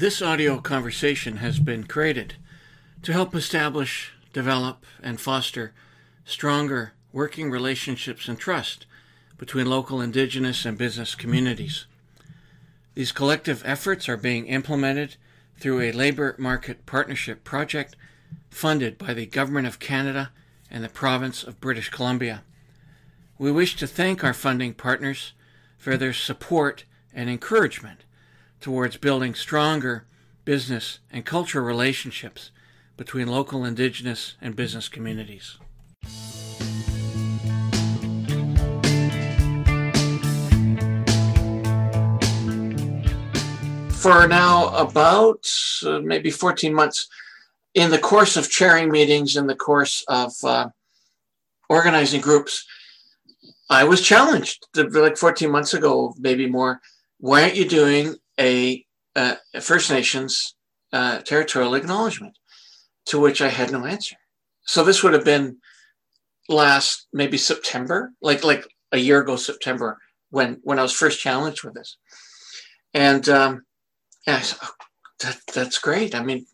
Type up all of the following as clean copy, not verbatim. This audio conversation has been created to help establish, develop, and foster stronger working relationships and trust between local Indigenous and business communities. These collective efforts are being implemented through a labor market partnership project funded by the Government of Canada and the Province of British Columbia. We wish to thank our funding partners for their support and encouragement towards building stronger business and cultural relationships between local Indigenous and business communities. For now about maybe 14 months, in the course of chairing meetings, in the course of organizing groups, I was challenged, like 14 months ago, maybe more, why aren't you doing a First Nations Territorial Acknowledgement? To which I had no answer. So this would have been last, maybe September, like a year ago, September, when I was first challenged with this. And I said, oh, that's great. I mean,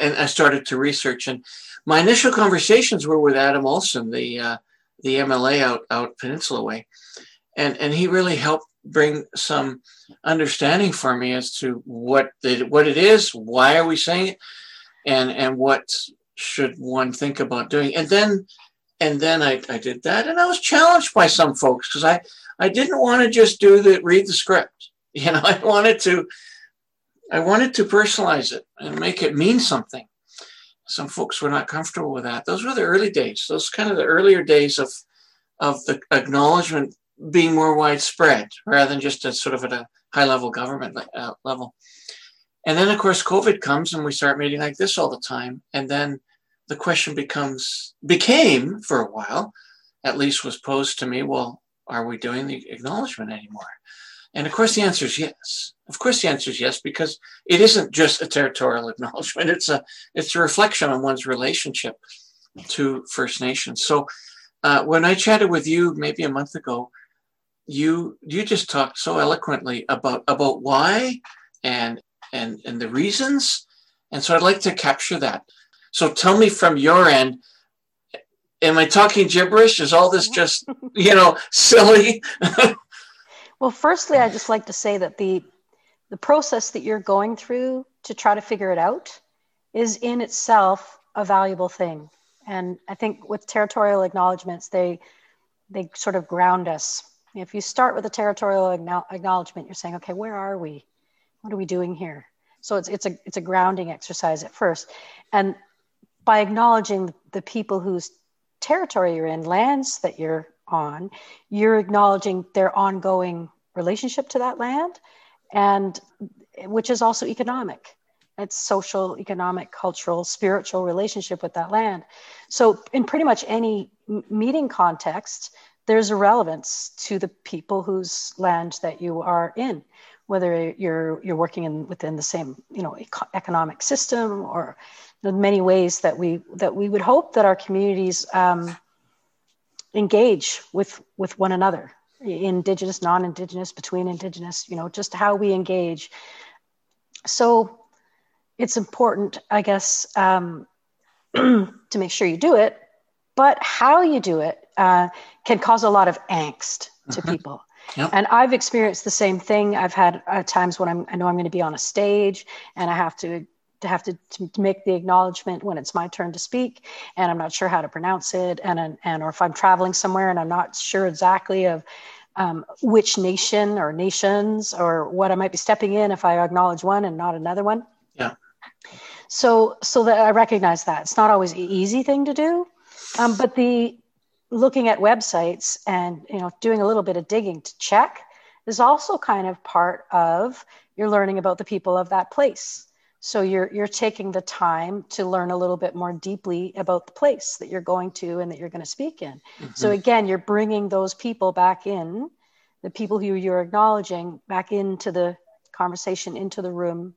and I started to research. And my initial conversations were with Adam Olsen, the MLA out Peninsula way. And he really helped bring some understanding for me as to what it is, why are we saying it, and what should one think about doing. And then I did that, and I was challenged by some folks because I didn't want to just read the script. You know, I wanted to personalize it and make it mean something. Some folks were not comfortable with that. Those were the early days. Those kind of the earlier days of the acknowledgement being more widespread rather than just a sort of at a high level government level. And then, of course, COVID comes and we start meeting like this all the time. And then the question became for a while, at least was posed to me, well, are we doing the acknowledgement anymore? And of course, the answer is yes. Of course, the answer is yes, because it isn't just a territorial acknowledgement. It's a reflection on one's relationship to First Nations. So when I chatted with you maybe a month ago, you just talked so eloquently about why and the reasons. And so I'd like to capture that. So tell me from your end, am I talking gibberish? Is all this just, silly? Well, firstly, I'd just like to say that the process that you're going through to try to figure it out is in itself a valuable thing. And I think with territorial acknowledgements, they sort of ground us. If you start with a territorial acknowledgement, you're saying, okay, where are we? What are we doing here? So it's a grounding exercise at first. And by acknowledging the people whose territory you're in, lands that you're on, you're acknowledging their ongoing relationship to that land, and which is also economic. It's social, economic, cultural, spiritual relationship with that land. So in pretty much any meeting context, there's a relevance to the people whose land that you are in, whether you're working within the same economic system, or the many ways that we would hope that our communities engage with one another, Indigenous, non-Indigenous, between Indigenous, just how we engage. So it's important, I guess, to make sure you do it, but how you do it can cause a lot of angst to people. Yep. And I've experienced the same thing. I've had times when I know I'm going to be on a stage and I have to make the acknowledgement when it's my turn to speak, and I'm not sure how to pronounce it, and or if I'm traveling somewhere and I'm not sure exactly of which nation or nations or what I might be stepping in if I acknowledge one and not another one. Yeah. So that I recognize that it's not always an easy thing to do, but the looking at websites and doing a little bit of digging to check is also kind of part of you're learning about the people of that place. So you're taking the time to learn a little bit more deeply about the place that you're going to and that you're going to speak in. Mm-hmm. So again, you're bringing those people back in, the people who you're acknowledging back into the conversation, into the room,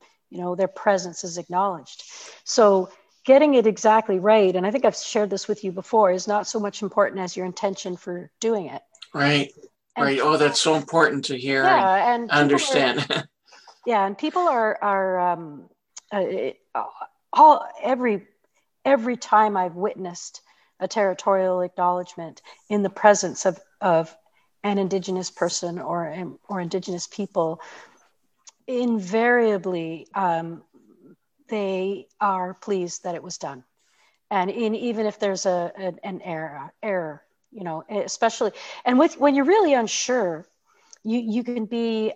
their presence is acknowledged. So getting it exactly right, and I think I've shared this with you before, is not so much important as your intention for doing it. Right. Right. Oh, that's so important to hear and understand. Yeah, and people every time I've witnessed a territorial acknowledgement in the presence of an Indigenous person or Indigenous people, invariably they are pleased that it was done. And even if there's an error, you know, especially, and when you're really unsure, you can be,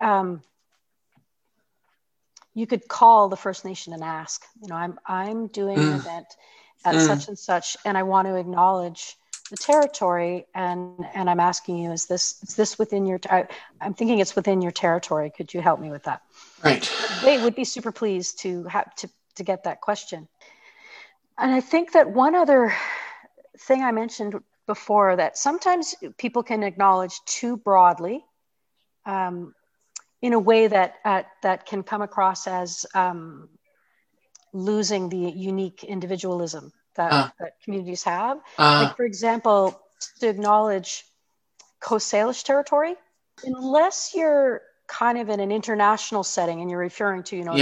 you could call the First Nation and ask, you know, I'm doing an event at such and such, and I want to acknowledge the territory, and I'm asking you, is this within your? I'm thinking it's within your territory. Could you help me with that? Right. They would be super pleased to have to get that question. And I think that one other thing I mentioned before, that sometimes people can acknowledge too broadly, in a way that can come across as losing the unique individualism that communities have. Like, for example, to acknowledge Coast Salish territory, unless you're kind of in an international setting and you're referring to, you know,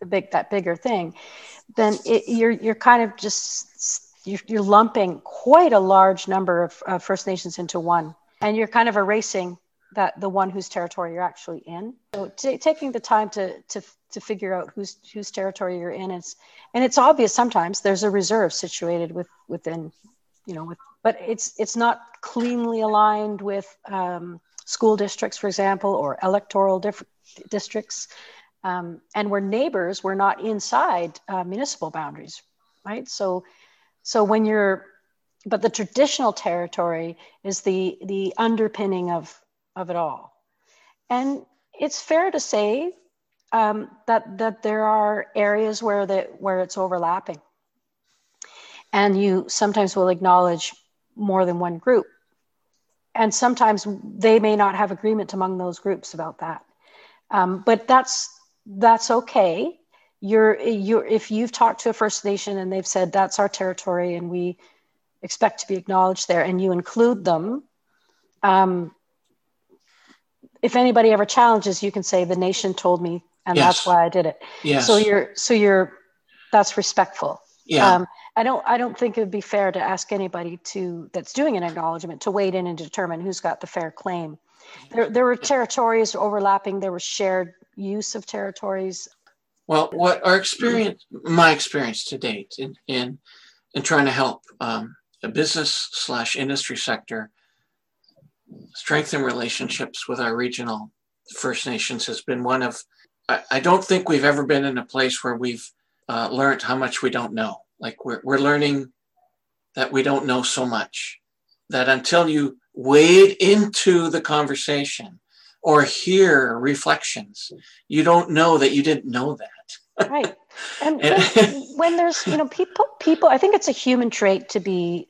the bigger thing, then you're kind of just, you're lumping quite a large number of First Nations into one, and you're kind of erasing that the one whose territory you're actually in. So taking the time to figure out whose territory you're in, it's obvious sometimes there's a reserve situated within, you know, but it's not cleanly aligned with school districts, for example, or electoral districts. And we're neighbors, we're not inside municipal boundaries, right? So when you're, but the traditional territory is the underpinning of it all. And it's fair to say that there are areas where it's overlapping. And you sometimes will acknowledge more than one group. And sometimes they may not have agreement among those groups about that. But that's okay. If you've talked to a First Nation and they've said, that's our territory and we expect to be acknowledged there, and you include them, if anybody ever challenges, you can say the nation told me, and that's why I did it. Yes. So you're that's respectful. Yeah. I don't think it would be fair to ask anybody that's doing an acknowledgement to wade in and determine who's got the fair claim. There were territories overlapping. There was shared use of territories. Well, what my experience to date in trying to help the business/industry sector strengthen relationships with our regional First Nations has been one of, I don't think we've ever been in a place where we've learned how much we don't know. Like we're learning that we don't know so much, that until you wade into the conversation or hear reflections, you don't know that you didn't know that. Right. And when there's, you know, people, I think it's a human trait to be,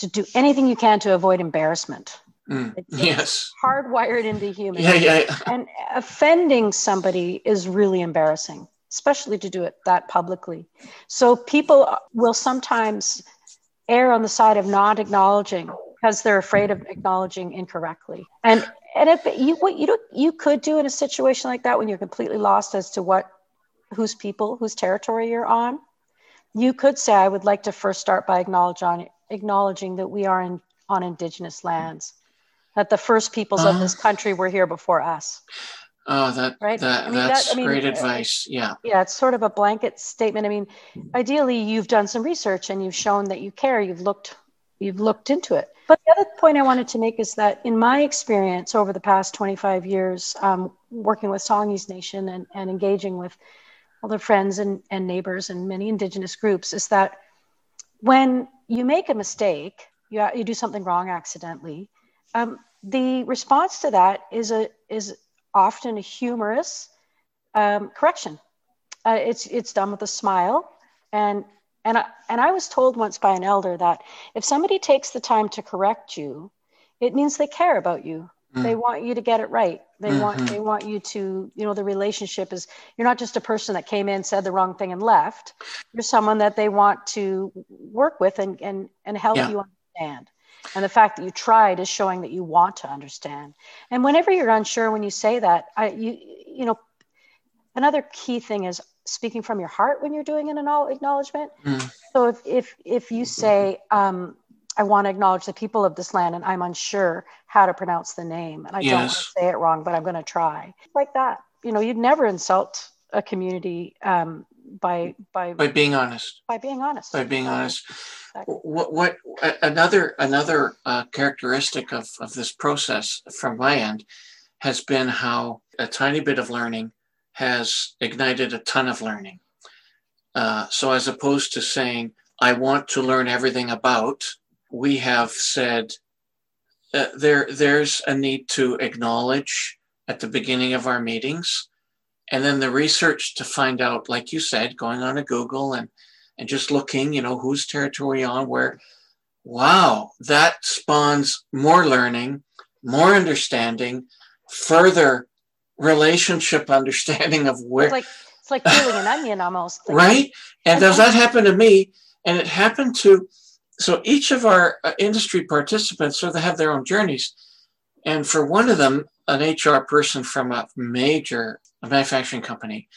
to do anything you can to avoid embarrassment. It's hardwired into humans. Yeah. And offending somebody is really embarrassing, especially to do it that publicly. So people will sometimes err on the side of not acknowledging because they're afraid of acknowledging incorrectly. And if you could do in a situation like that, when you're completely lost as to whose people, whose territory you're on, you could say, I would like to first start by acknowledging that we are on Indigenous lands, that the first peoples of this country were here before us. Oh, that's great advice. Yeah, it's sort of a blanket statement. I mean, ideally, you've done some research and you've shown that you care. You've looked into it. But the other point I wanted to make is that in my experience over the past 25 years, working with Songhees Nation and engaging with other friends and neighbors and many Indigenous groups, is that when you make a mistake, you do something wrong accidentally, the response to that is often a humorous correction. It's done with a smile, and I was told once by an elder that if somebody takes the time to correct you, it means they care about you. They want you to get it right. They want you to, you know, the relationship is, you're not just a person that came in, said the wrong thing and left. You're someone that they want to work with and help you understand. And the fact that you tried is showing that you want to understand. And whenever you're unsure, when you say that, you know, another key thing is speaking from your heart when you're doing an acknowledgement. Mm. So if you say, I want to acknowledge the people of this land, and I'm unsure how to pronounce the name, and I don't want to say it wrong, but I'm going to try. Like that, you know, you'd never insult a community by being honest. What another characteristic of this process from my end has been how a tiny bit of learning has ignited a ton of learning. So as opposed to saying, I want to learn everything about, we have said there's a need to acknowledge at the beginning of our meetings. And then the research to find out, like you said, going on to Google and just looking, you know, whose territory on where. Wow, that spawns more learning, more understanding, further relationship understanding of where. It's like peeling an onion almost. Right? And does that happen to me? And it happened to, so each of our industry participants, so they have their own journeys. And for one of them, an HR person from a major manufacturing company,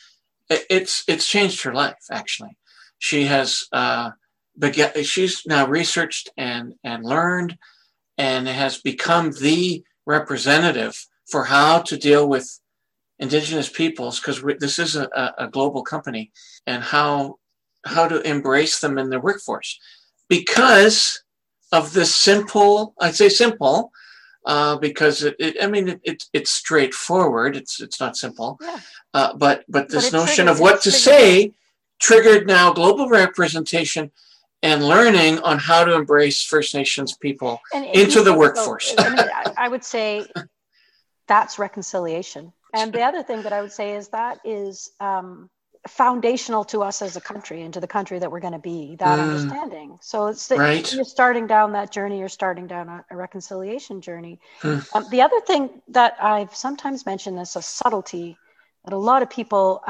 it's changed her life. Actually, she has she's now researched and learned, and has become the representative for how to deal with Indigenous peoples, because this is a global company, and how to embrace them in the workforce because of this simple. I'd say simple. Because it's straightforward. It's not simple, but this notion of what to say triggered now global representation and learning on how to embrace First Nations people into the workforce. I would say that's reconciliation. And the other thing that I would say is that is foundational to us as a country and to the country that we're going to be, that understanding. So it's you're starting down that journey, you're starting down a reconciliation journey. The other thing that I've sometimes mentioned is a subtlety that a lot of people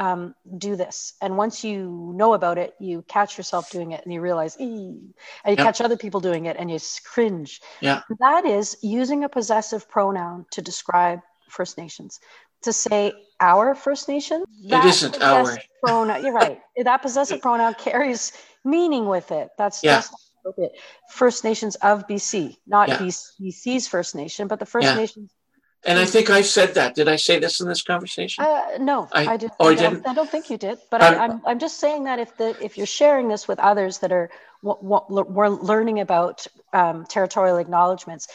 do this. And once you know about it, you catch yourself doing it and you realize, and you catch other people doing it and you cringe. Yeah. That is using a possessive pronoun to describe First Nations. To say our First Nation, it isn't our pronoun. You're right. That possessive pronoun carries meaning with it. That's not appropriate. First Nations of BC, not BC's First Nation, but the First Nations. And I think I said that. Did I say this in this conversation? No, I didn't. Oh, I didn't. I don't think you did. But I'm just saying that if you're sharing this with others that are we're learning about territorial acknowledgements.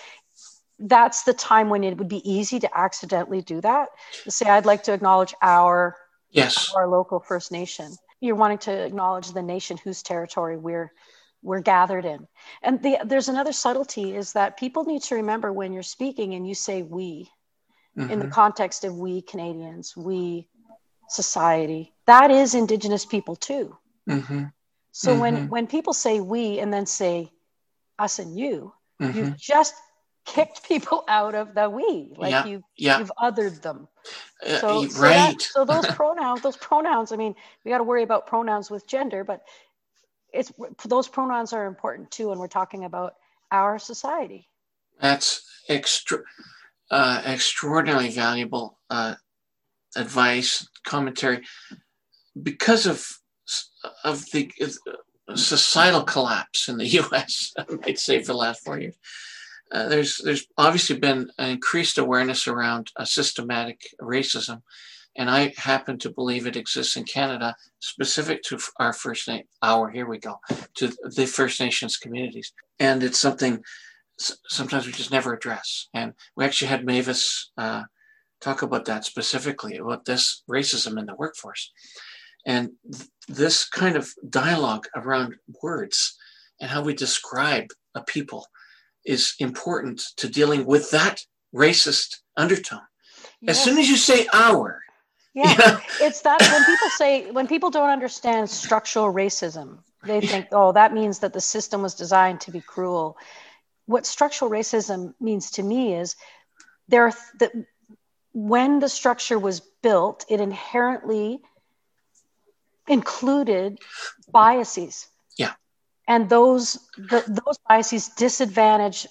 That's the time when it would be easy to accidentally do that. Say, I'd like to acknowledge our local First Nation. You're wanting to acknowledge the nation whose territory we're gathered in. And there's another subtlety is that people need to remember when you're speaking and you say we, in the context of we Canadians, we society, that is Indigenous people too. So when people say we and then say us and you, you just kicked people out of the we, you've othered them. So those pronouns. I mean, we got to worry about pronouns with gender, but those pronouns are important too. And we're talking about our society. That's extraordinarily valuable advice, commentary, because of the societal collapse in the U.S. I'd say for the last 4 years. There's obviously been an increased awareness around systematic racism, and I happen to believe it exists in Canada, specific to to the First Nations communities, and it's something sometimes we just never address. And we actually had Mavis talk about that specifically, about this racism in the workforce, and this kind of dialogue around words and how we describe a people is important to dealing with that racist undertone. Yes. As soon as you say our. Yeah, you know? It's that when people don't understand structural racism, they think, oh, that means that the system was designed to be cruel. What structural racism means to me is when the structure was built, it inherently included biases. And those biases disadvantage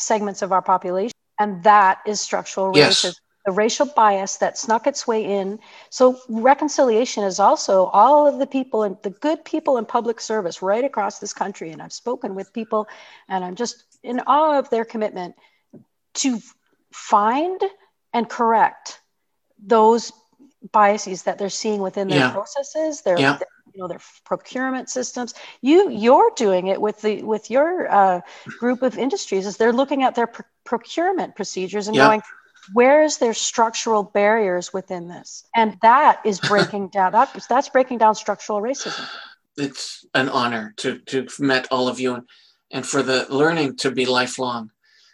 segments of our population, and that is structural racism. The racial bias that snuck its way in. So reconciliation is also all of the people and the good people in public service right across this country. And I've spoken with people and I'm just in awe of their commitment to find and correct those biases that they're seeing within their processes, their their procurement systems. You're doing it with your group of industries is they're looking at their procurement procedures and going, where is there structural barriers within this? And that is breaking down. That's breaking down structural racism. It's an honor to met all of you and for the learning to be lifelong.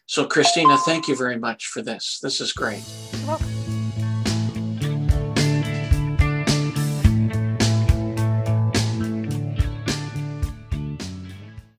So Christina, thank you very much for this. This is great. You're welcome.